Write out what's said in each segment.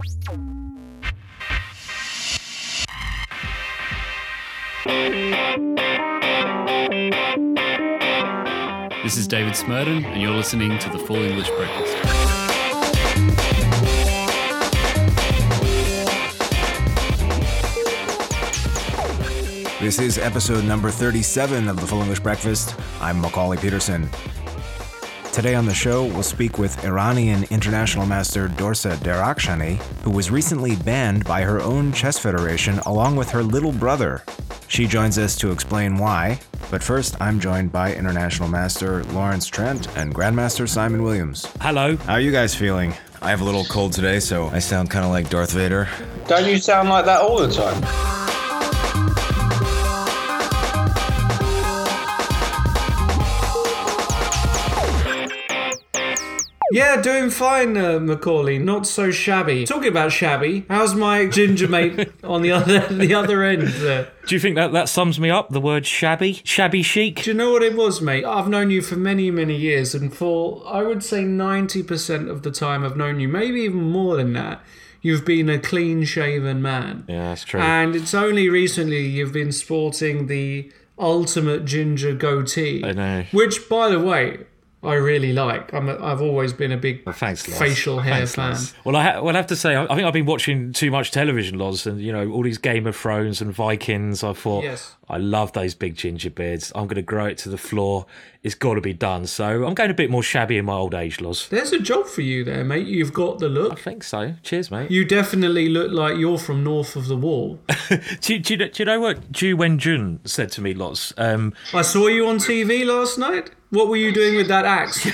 This is David Smurden, and you're listening to The Full English Breakfast. This is episode number 37 of The Full English Breakfast. I'm Macaulay Peterson. Today on the show, we'll speak with Iranian international master Dorsa Derakhshani, who was recently banned by her own chess federation along with her little brother. She joins us to explain why, but first I'm joined by international master Lawrence Trent and grandmaster Simon Williams. Hello. How are you guys feeling? I have a little cold today, so I sound kind of like Darth Vader. Don't you sound like that all the time? Yeah, doing fine, Macaulay. Not so shabby. Talking about shabby, how's my ginger mate on the other end there? Do you think that sums me up, the word shabby? Shabby chic? Do you know what it was, mate? I've known you for many, many years, and for, I would say, 90% of the time I've known you, maybe even more than that, you've been a clean-shaven man. Yeah, that's true. And it's only recently you've been sporting the ultimate ginger goatee. I know. Which, by the way, I really like. I've always been a big facial hair fan. Well, I have to say, I think I've been watching too much television, Loz, and you know all these Game of Thrones and Vikings. I thought, yes. I love those big ginger beards. I'm going to grow it to the floor. It's got to be done. So I'm going a bit more shabby in my old age, Loz. There's a job for you there, mate. You've got the look. I think so. Cheers, mate. You definitely look like you're from north of the wall. Do you know what Ju Wenjun said to me, Loz? I saw you on TV last night. What were you doing with that axe?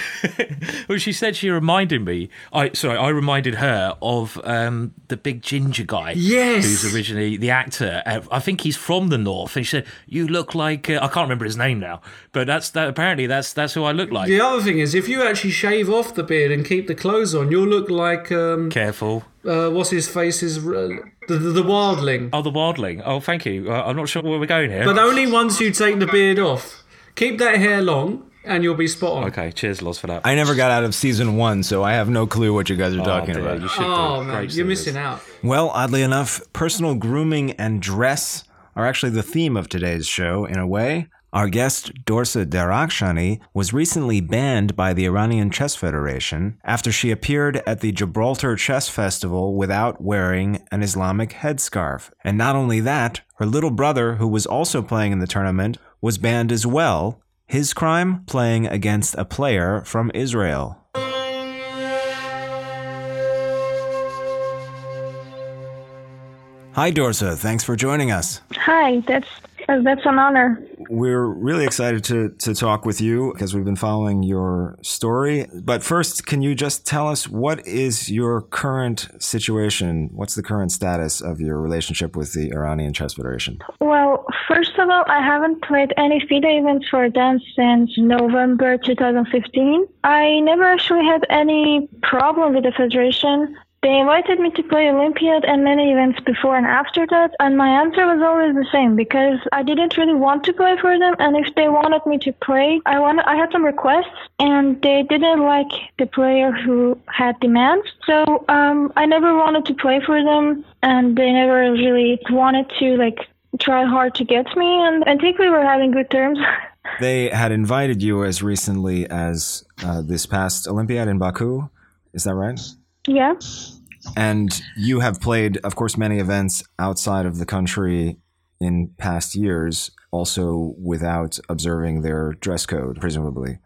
Well, she said she reminded me. I reminded her of the big ginger guy. Yes. Who's originally the actor. I think he's from the north. And she said, you look like... I can't remember his name now. But apparently that's who I look like. The other thing is, if you actually shave off the beard and keep the clothes on, you'll look like... Careful. What's his face? The wildling. Oh, the wildling. Oh, thank you. I'm not sure where we're going here. But only once you take the beard off. Keep that hair long. And you'll be spot on. Okay, cheers, Loz, for that. I never got out of season 1, so I have no clue what you guys are talking about. You should man, you're missing out. Well, oddly enough, personal grooming and dress are actually the theme of today's show, in a way. Our guest, Dorsa Derakhshani, was recently banned by the Iranian Chess Federation after she appeared at the Gibraltar Chess Festival without wearing an Islamic headscarf. And not only that, her little brother, who was also playing in the tournament, was banned as well. His crime? Playing against a player from Israel. Hi, Dorsa. Thanks for joining us. Hi. That's an honor. We're really excited to talk with you because we've been following your story. But first, can you just tell us what is your current situation? What's the current status of your relationship with the Iranian Chess Federation? Well, first of all, I haven't played any FIDE events for them since November 2015. I never actually had any problem with the federation. They invited me to play Olympiad and many events before and after that, and my answer was always the same because I didn't really want to play for them, and if they wanted me to play, I had some requests, and they didn't like the player who had demands, so I never wanted to play for them, and they never really wanted to try hard to get me, and I think we were having good terms. They had invited you as recently as this past Olympiad in Baku, is that right? Yeah. And you have played, of course, many events outside of the country in past years, also without observing their dress code, presumably.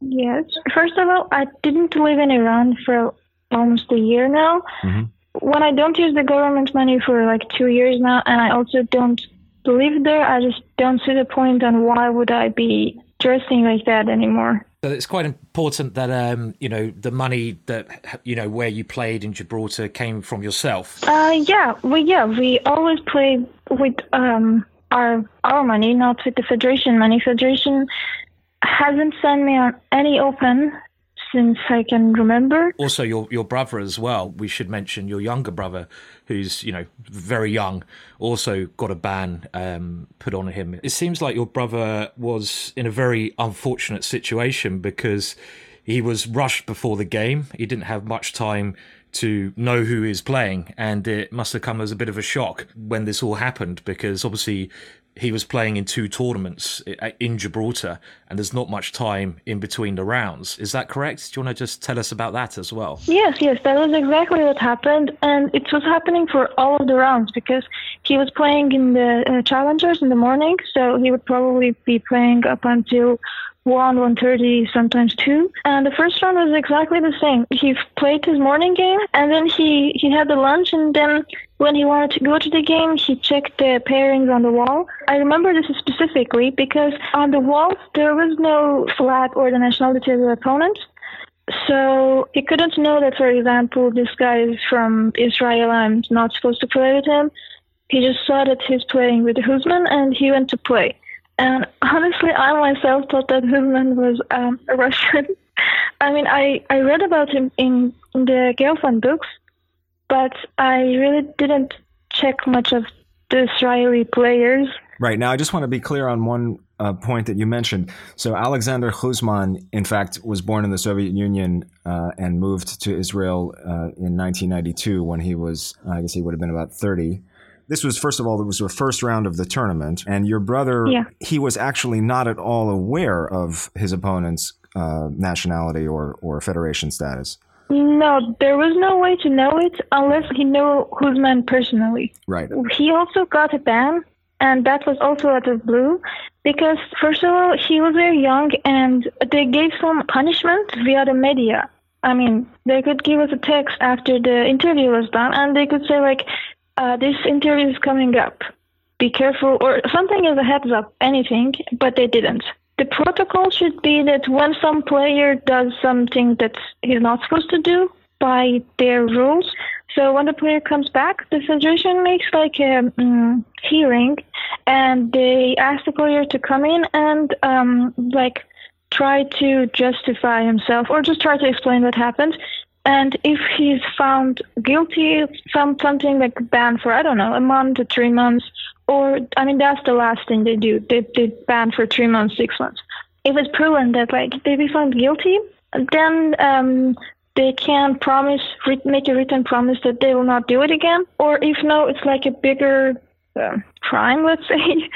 Yes. First of all, I didn't live in Iran for almost a year now. Mm-hmm. When I don't use the government money for 2 years now, and I also don't live there, I just don't see the point on why would I be dressing like that anymore. So it's quite important that, the money that, where you played in Gibraltar came from yourself. We always play with our money, not with the Federation money. Federation hasn't sent me on any open since I can remember. Also, your brother as well. We should mention your younger brother, who's very young, also got a ban put on him. It seems like your brother was in a very unfortunate situation because he was rushed before the game. He didn't have much time to know who is playing, and it must have come as a bit of a shock when this all happened, because obviously he was playing in two tournaments in Gibraltar, and there's not much time in between the rounds. Is that correct? Do you want to just tell us about that as well? Yes, that was exactly what happened, and it was happening for all of the rounds, because he was playing in the Challengers in the morning, so he would probably be playing up until 1:30, sometimes 2. And the first round was exactly the same. He played his morning game, and then he had the lunch, and then when he wanted to go to the game, he checked the pairings on the wall. I remember this specifically because on the wall, there was no flag or the nationality of the opponent. So he couldn't know that, for example, this guy is from Israel, I'm not supposed to play with him. He just saw that he's playing with Huzman, and he went to play. And honestly, I myself thought that Huzman was a Russian. I mean, I read about him in the Gelfand books, but I really didn't check much of the Israeli players. Right. Now, I just want to be clear on one point that you mentioned. So Alexander Huzman, in fact, was born in the Soviet Union and moved to Israel in 1992 when he was, I guess he would have been about 30. This was, first of all, it was the first round of the tournament. And your brother, he was actually not at all aware of his opponent's nationality or federation status. No, there was no way to know it unless he knew Huzman personally. Right. He also got a ban, and that was also out of blue, because, first of all, he was very young, and they gave some punishment via the media. I mean, they could give us a text after the interview was done, and they could say, like, this interview is coming up, be careful, or something as a heads up, anything, but they didn't. The protocol should be that when some player does something that he's not supposed to do by their rules, so when the player comes back, the federation makes like a hearing, and they ask the player to come in and like try to justify himself or just try to explain what happened. And if he's found guilty, something like ban for, I don't know, a month to 3 months, or, I mean, that's the last thing they do. They ban for 3 months, 6 months. If it's proven that, like, they be found guilty, then they can promise, make a written promise that they will not do it again. Or if no, it's like a bigger crime, let's say,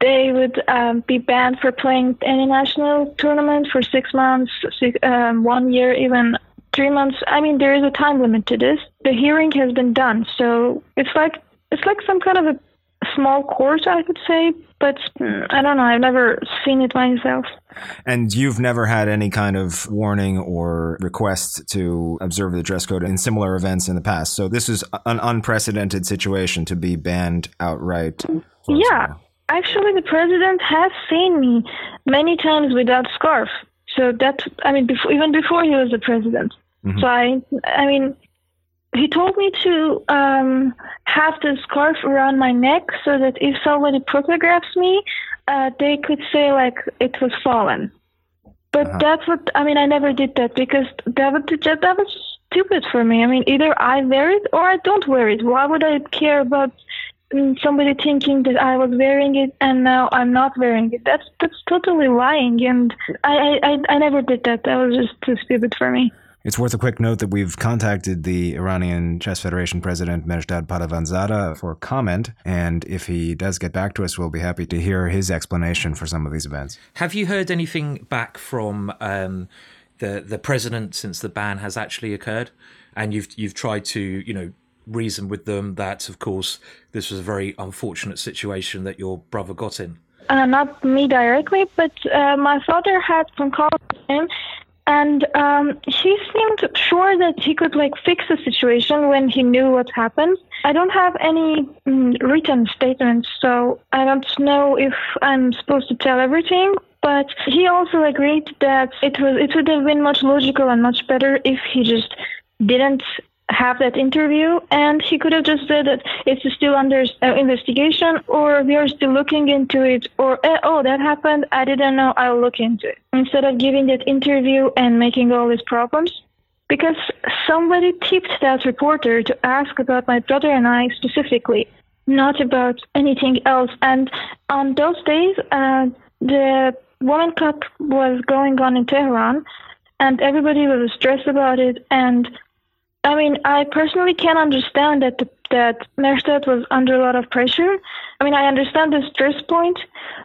they would be banned for playing any national tournament for 6 months, 1 year, even 3 months. I mean, there is a time limit to this. The hearing has been done, so it's like some kind of a small court, I could say, but I don't know. I've never seen it myself. And you've never had any kind of warning or request to observe the dress code in similar events in the past. So this is an unprecedented situation to be banned outright. Yeah, actually, the president has seen me many times without scarf. So that, I mean, even before he was the president. Mm-hmm. So I mean, he told me to have the scarf around my neck so that if somebody photographs me, they could say like it was fallen. But that's what, I mean, I never did that because that was stupid for me. I mean, either I wear it or I don't wear it. Why would I care about somebody thinking that I was wearing it and now I'm not wearing it? That's totally lying, and I never did that. That was just too stupid for me. It's worth a quick note that we've contacted the Iranian Chess Federation president, Mehrdad Pahlevanzadeh, for comment. And if he does get back to us, we'll be happy to hear his explanation for some of these events. Have you heard anything back from the president since the ban has actually occurred? And you've tried to, reason with them that, of course, this was a very unfortunate situation that your brother got in? Not me directly, but my father had some calls with him, and he seemed sure that he could fix the situation when he knew what happened. I don't have any written statements, so I don't know if I'm supposed to tell everything. But he also agreed that it would have been much logical and much better if he just didn't have that interview, and he could have just said that it's still under investigation, or we are still looking into it, or oh, that happened, I didn't know, I'll look into it, instead of giving that interview and making all these problems. Because somebody tipped that reporter to ask about my brother and I specifically, not about anything else. And on those days, the Women Cup was going on in Tehran, and everybody was stressed about it, and I mean, I personally can understand that Mehrdad was under a lot of pressure. I mean, I understand this first point,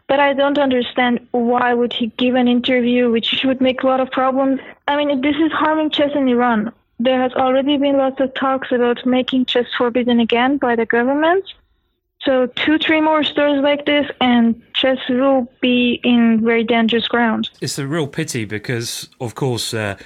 but I don't understand why would he give an interview which would make a lot of problems. I mean, this is harming chess in Iran. There has already been lots of talks about making chess forbidden again by the government. So 2-3 more stories like this and chess will be in very dangerous ground. It's a real pity because, of course, the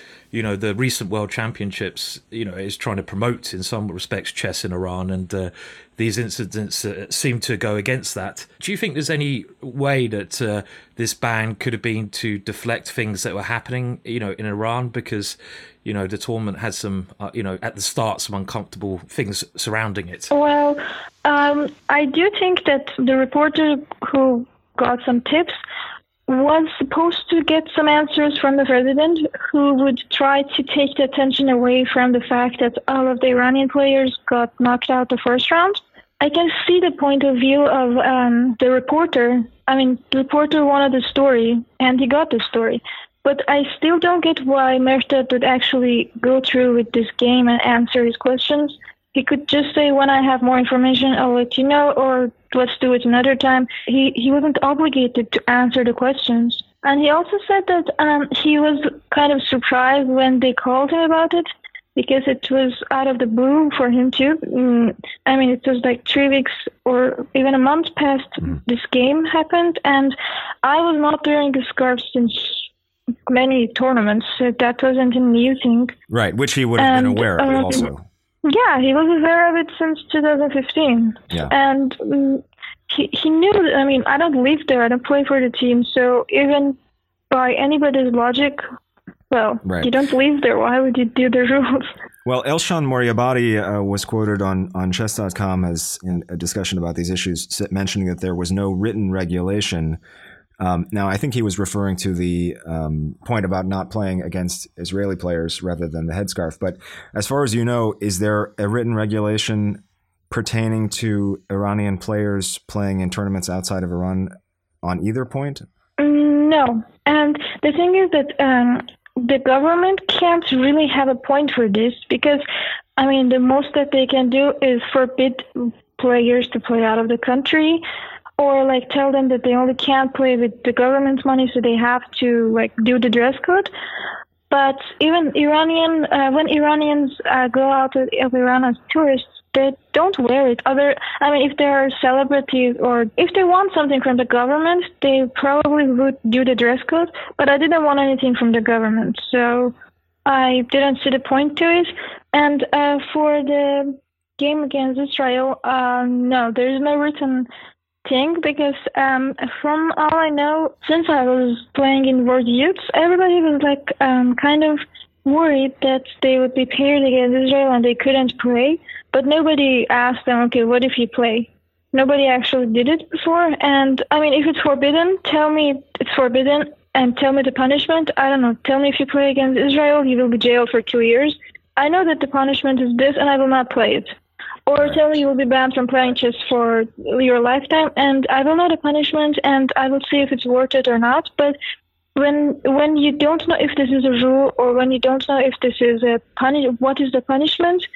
recent World Championships, is trying to promote, in some respects, chess in Iran, and these incidents seem to go against that. Do you think there's any way that this ban could have been to deflect things that were happening, in Iran? Because, the tournament had some, at the start, some uncomfortable things surrounding it. Well, I do think that the reporter who got some tips was supposed to get some answers from the president, who would try to take the attention away from the fact that all of the Iranian players got knocked out the first round. I can see the point of view of the reporter. I mean, the reporter wanted the story, and he got the story. But I still don't get why Mehrdad would actually go through with this game and answer his questions. He could just say, when I have more information, I'll let you know, or let's do it another time. He wasn't obligated to answer the questions. And he also said that he was kind of surprised when they called him about it, because it was out of the blue for him too. I mean, it was like 3 weeks or even a month past this game happened, and I was not wearing a scarf since many tournaments, so that wasn't a new thing. Right, which he would have been aware of also. Yeah, he was aware of it since 2015. Yeah. And he knew, I mean, I don't live there, I don't play for the team, so even by anybody's logic, well, right. You don't live there, why would you do the rules? Well, Elshan Moriabadi was quoted on chess.com as in a discussion about these issues, mentioning that there was no written regulation. Now, I think he was referring to the point about not playing against Israeli players rather than the headscarf. But as far as you know, is there a written regulation pertaining to Iranian players playing in tournaments outside of Iran on either point? No. And the thing is that the government can't really have a point for this because, I mean, the most that they can do is forbid players to play out of the country, or like tell them that they only can't play with the government's money, so they have to like do the dress code. But even when Iranians go out of Iran as tourists, they don't wear it. If there are celebrities or if they want something from the government, they probably would do the dress code. But I didn't want anything from the government, so I didn't see the point to it. And for the game against Israel, no, there is no written thing, because from all I know, since I was playing in World Youths, everybody was like kind of worried that they would be paired against Israel and they couldn't play, but nobody asked them, okay, what if you play? Nobody actually did it before, and I mean, if it's forbidden, tell me it's forbidden and tell me the punishment. I don't know, tell me if you play against Israel, you will be jailed for 2 years. I know that the punishment is this and I will not play it. Or tell me you will be banned from playing chess for your lifetime, and I will know the punishment, and I will see if it's worth it or not. But when you don't know if this is a rule, or when you don't know if this is a what is the punishment,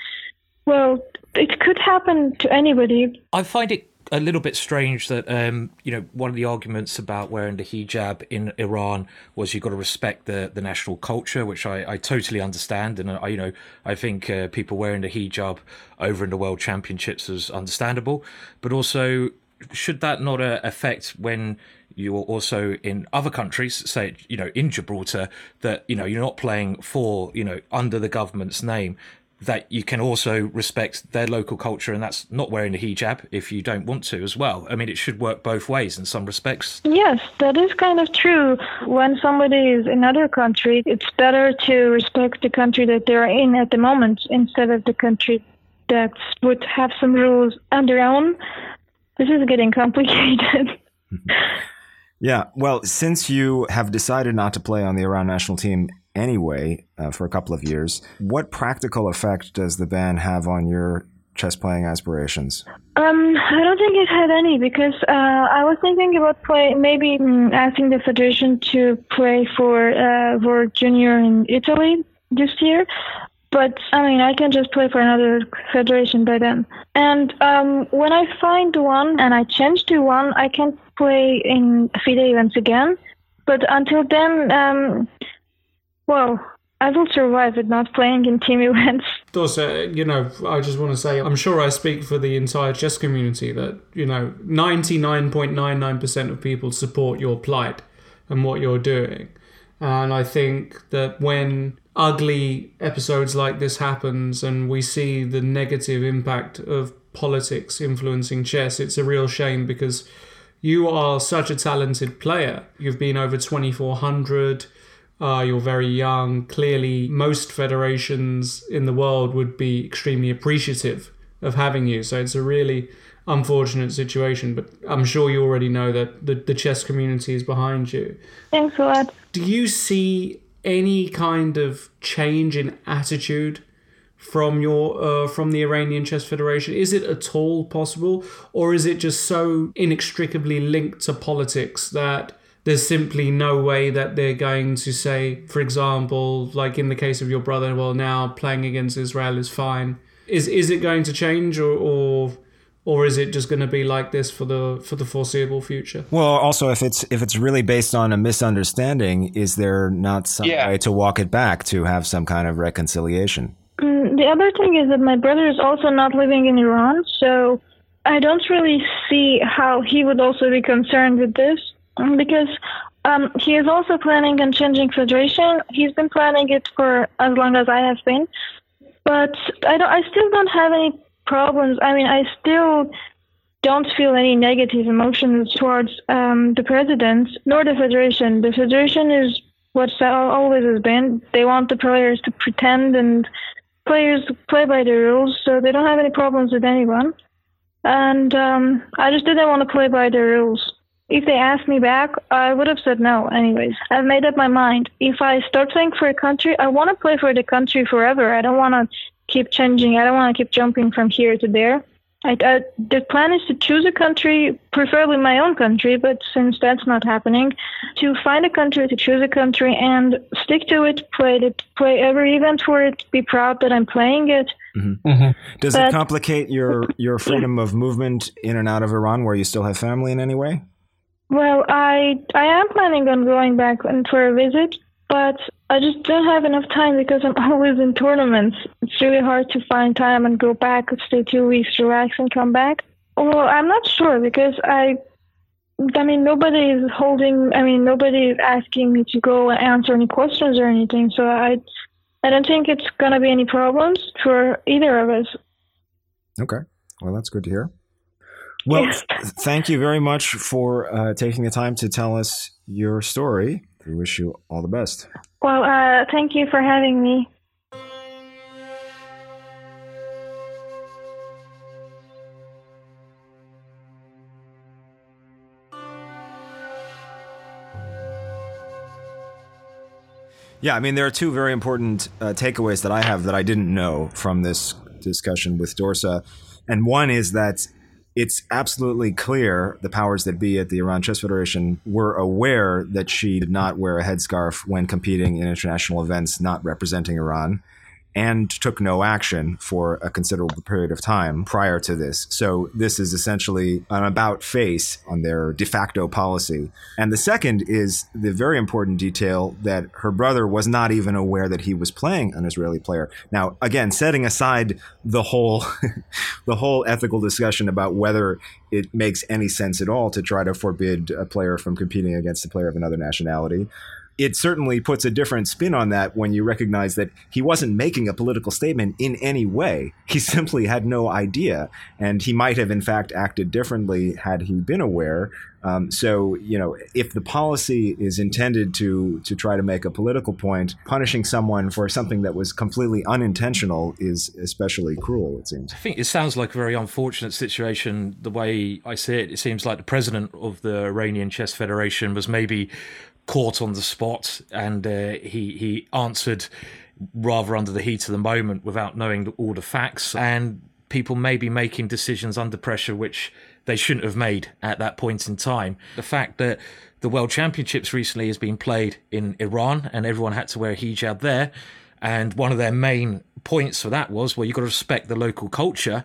well, it could happen to anybody. I find it a little bit strange that one of the arguments about wearing the hijab in Iran was you've got to respect the national culture, which I totally understand, and I think people wearing the hijab over in the World Championships is understandable. But also, should that not affect when you are also in other countries, say in Gibraltar, that you're not playing for under the government's name, that you can also respect their local culture, and that's not wearing a hijab if you don't want to as well. I mean, it should work both ways in some respects. Yes, that is kind of true. When somebody is in another country, it's better to respect the country that they're in at the moment instead of the country that would have some rules on their own. This is getting complicated. Yeah, well, since you have decided not to play on the Iran national team anyway, for a couple of years, what practical effect does the ban have on your chess playing aspirations? I don't think it had any, because I was thinking about asking the federation to play for World Junior in Italy this year, But, I mean, I can just play for another federation by then. And when I find one and I change to one, I can play in FIDE once again. But until then, I will survive with not playing in team events. Dorsa, I just want to say, I'm sure I speak for the entire chess community that, 99.99% of people support your plight and what you're doing. And I think that when ugly episodes like this happens and we see the negative impact of politics influencing chess, it's a real shame because you are such a talented player. You've been over 2,400. You're very young. Clearly, most federations in the world would be extremely appreciative of having you. So it's a really unfortunate situation, but I'm sure you already know that the chess community is behind you. Thanks a lot. Do you see any kind of change in attitude from from the Iranian Chess Federation? Is it at all possible, or is it just so inextricably linked to politics that there's simply no way that they're going to say, for example, like in the case of your brother, well, now playing against Israel is fine. Is it going to change, or is it just going to be like this for the foreseeable future? Well, also, if it's really based on a misunderstanding, is there not some way to walk it back, to have some kind of reconciliation? The other thing is that my brother is also not living in Iran, so I don't really see how he would also be concerned with this, because he is also planning on changing federation. He's been planning it for as long as I have been, but I still don't have any problems. I mean, I still don't feel any negative emotions towards the president nor the federation. The federation is what always has been. They want the players to pretend and players play by the rules, so they don't have any problems with anyone. And I just didn't want to play by the rules. If they asked me back, I would have said no anyways. I've made up my mind. If I start playing for a country, I want to play for the country forever. I don't want to keep changing. I don't want to keep jumping from here to there. The plan is to choose a country, preferably my own country, but since that's not happening, to find a country, to choose a country, and stick to it, play every event for it, be proud that I'm playing it. Mm-hmm. Mm-hmm. Does it complicate your freedom of movement in and out of Iran, where you still have family in any way? Well, I am planning on going back for a visit, but I just don't have enough time because I'm always in tournaments. It's really hard to find time and go back, stay 2 weeks, relax, and come back. Well, I'm not sure because nobody is asking me to go and answer any questions or anything. So I don't think it's going to be any problems for either of us. Okay. Well, that's good to hear. Well, yes. Thank you very much for taking the time to tell us your story. We wish you all the best. Well, thank you for having me. Yeah, I mean, there are two very important takeaways that I have that I didn't know from this discussion with Dorsa. And one is that it's absolutely clear the powers that be at the Iran Chess Federation were aware that she did not wear a headscarf when competing in international events not representing Iran, and took no action for a considerable period of time prior to this. So this is essentially an about-face on their de facto policy. And the second is the very important detail that her brother was not even aware that he was playing an Israeli player. Now, again, setting aside the whole the whole ethical discussion about whether it makes any sense at all to try to forbid a player from competing against a player of another nationality, it certainly puts a different spin on that when you recognize that he wasn't making a political statement in any way. He simply had no idea, and he might have, in fact, acted differently had he been aware. So, if the policy is intended to try to make a political point, punishing someone for something that was completely unintentional is especially cruel, it seems. I think it sounds like a very unfortunate situation. The way I see it, it seems like the president of the Iranian Chess Federation was maybe caught on the spot, and he answered rather under the heat of the moment without knowing all the facts, and people may be making decisions under pressure which they shouldn't have made at that point in time. The fact that the World Championships recently has been played in Iran and everyone had to wear a hijab there, and one of their main points for that was, well, you've got to respect the local culture.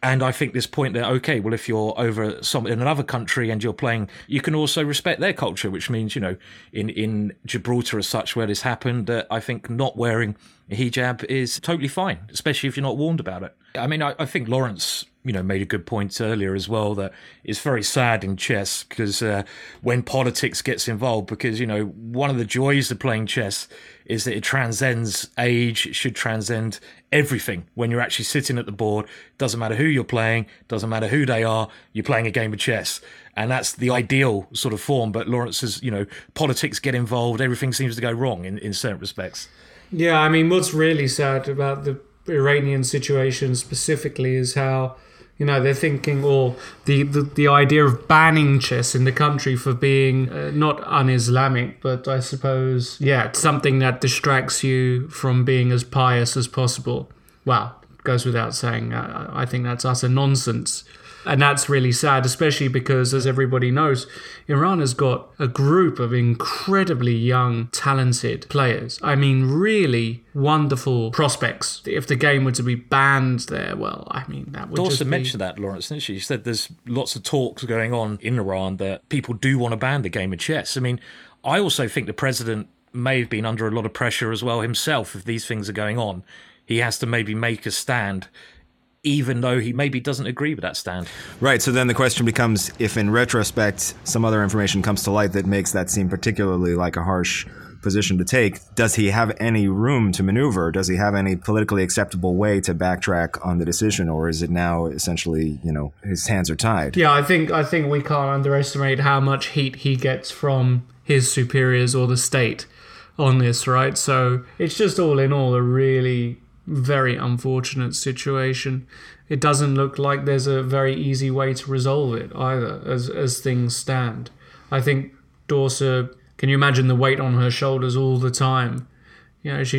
And I think this point that, okay, well, if you're over in another country and you're playing, you can also respect their culture, which means, you know, in Gibraltar as such, where this happened, I think not wearing a hijab is totally fine, especially if you're not warned about it. I mean, I think Lawrence, you know, made a good point earlier as well, that it's very sad in chess because when politics gets involved, because, you know, one of the joys of playing chess is that it transcends age, it should transcend everything. When you're actually sitting at the board, doesn't matter who you're playing, doesn't matter who they are, you're playing a game of chess. And that's the ideal sort of form. But Lawrence's, you know, politics get involved, everything seems to go wrong in certain respects. Yeah, I mean, what's really sad about the Iranian situation specifically is how, you know, they're thinking, or the idea of banning chess in the country for being not un-Islamic, but I suppose, yeah, it's something that distracts you from being as pious as possible. Well, it goes without saying. I think that's utter nonsense. And that's really sad, especially because, as everybody knows, Iran has got a group of incredibly young, talented players. I mean, really wonderful prospects. If the game were to be banned there, well, I mean, that would Dorsa just be... Dorsa mentioned that, Lawrence, didn't she? She said there's lots of talks going on in Iran that people do want to ban the game of chess. I mean, I also think the president may have been under a lot of pressure as well himself. If these things are going on, he has to maybe make a stand, even though he maybe doesn't agree with that stand. Right, so then the question becomes, if in retrospect some other information comes to light that makes that seem particularly like a harsh position to take, does he have any room to maneuver? Does he have any politically acceptable way to backtrack on the decision, or is it now essentially, you know, his hands are tied? Yeah, I think we can't underestimate how much heat he gets from his superiors or the state on this, right? So it's just all in all a really very unfortunate situation. It doesn't look like there's a very easy way to resolve it either, as things stand. I think Dorsa, can you imagine the weight on her shoulders all the time? You know, it's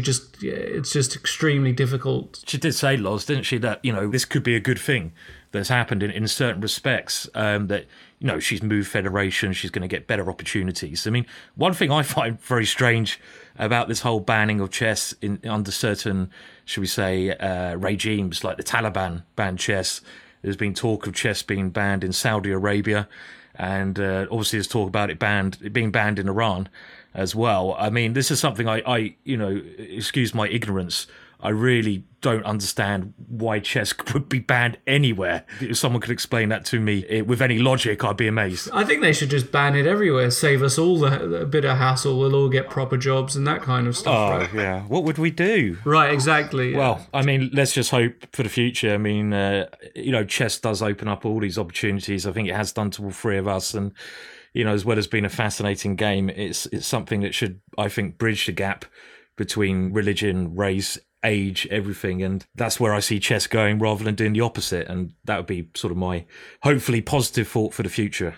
just extremely difficult. She did say, Loz, didn't she, that, you know, this could be a good thing that's happened in certain respects, that, you know, she's moved federation, she's going to get better opportunities. I mean, one thing I find very strange about this whole banning of chess under certain, should we say, regimes, like the Taliban banned chess. There's been talk of chess being banned in Saudi Arabia, and obviously there's talk about it being banned in Iran as well. I mean, this is something I, you know, excuse my ignorance, I really don't understand why chess would be banned anywhere. If someone could explain that to me with any logic, I'd be amazed. I think they should just ban it everywhere, save us all a bit of hassle, we'll all get proper jobs and that kind of stuff. Oh, right? Yeah. What would we do? Right, exactly. Yeah. Well, I mean, let's just hope for the future. I mean, you know, chess does open up all these opportunities. I think it has done to all three of us, and, you know, as well as being a fascinating game, it's something that should, I think, bridge the gap between religion, race, age, everything, and that's where I see chess going rather than doing the opposite, and that would be sort of my hopefully positive thought for the future.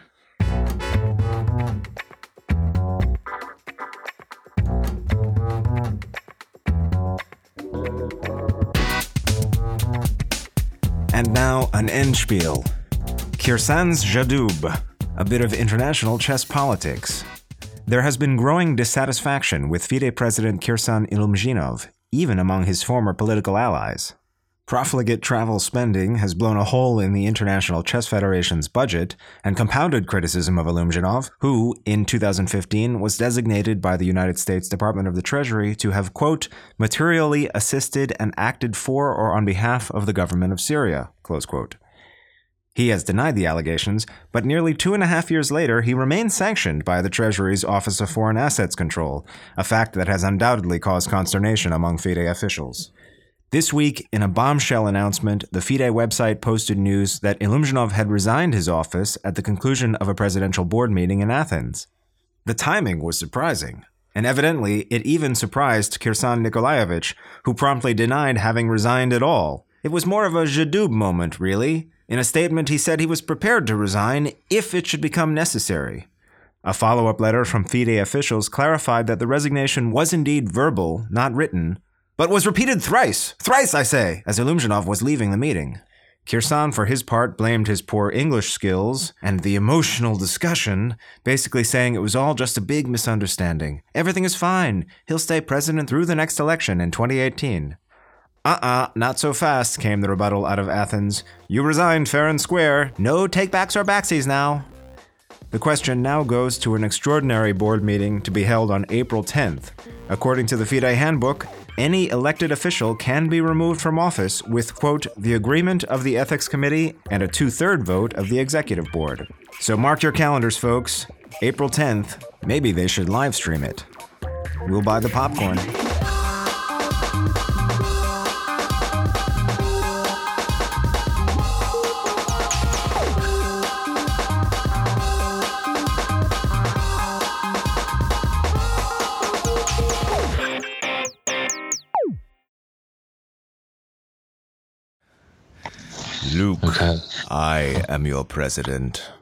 And now an endspiel. Kirsan's Jadoob, a bit of international chess politics. There has been growing dissatisfaction with FIDE President Kirsan Ilyumzhinov, even among his former political allies. Profligate travel spending has blown a hole in the International Chess Federation's budget and compounded criticism of Ilyumzhinov, who, in 2015, was designated by the United States Department of the Treasury to have, quote, materially assisted and acted for or on behalf of the government of Syria, close quote. He has denied the allegations, but nearly 2.5 years later, he remains sanctioned by the Treasury's Office of Foreign Assets Control, a fact that has undoubtedly caused consternation among FIDE officials. This week, in a bombshell announcement, the FIDE website posted news that Ilyumzhinov had resigned his office at the conclusion of a presidential board meeting in Athens. The timing was surprising, and evidently it even surprised Kirsan Nikolaevich, who promptly denied having resigned at all. It was more of a Jadoob moment, really. In a statement, he said he was prepared to resign if it should become necessary. A follow-up letter from FIDE officials clarified that the resignation was indeed verbal, not written, but was repeated thrice, I say, as Ilyumzhinov was leaving the meeting. Kirsan, for his part, blamed his poor English skills and the emotional discussion, basically saying it was all just a big misunderstanding. Everything is fine. He'll stay president through the next election in 2018. Not so fast, came the rebuttal out of Athens. You resigned fair and square. No take-backs or backsies now. The question now goes to an extraordinary board meeting to be held on April 10th. According to the FIDE handbook, any elected official can be removed from office with, quote, the agreement of the ethics committee and a 2/3 vote of the executive board. So mark your calendars, folks. April 10th, maybe they should live stream it. We'll buy the popcorn. Luke, okay. I am your president.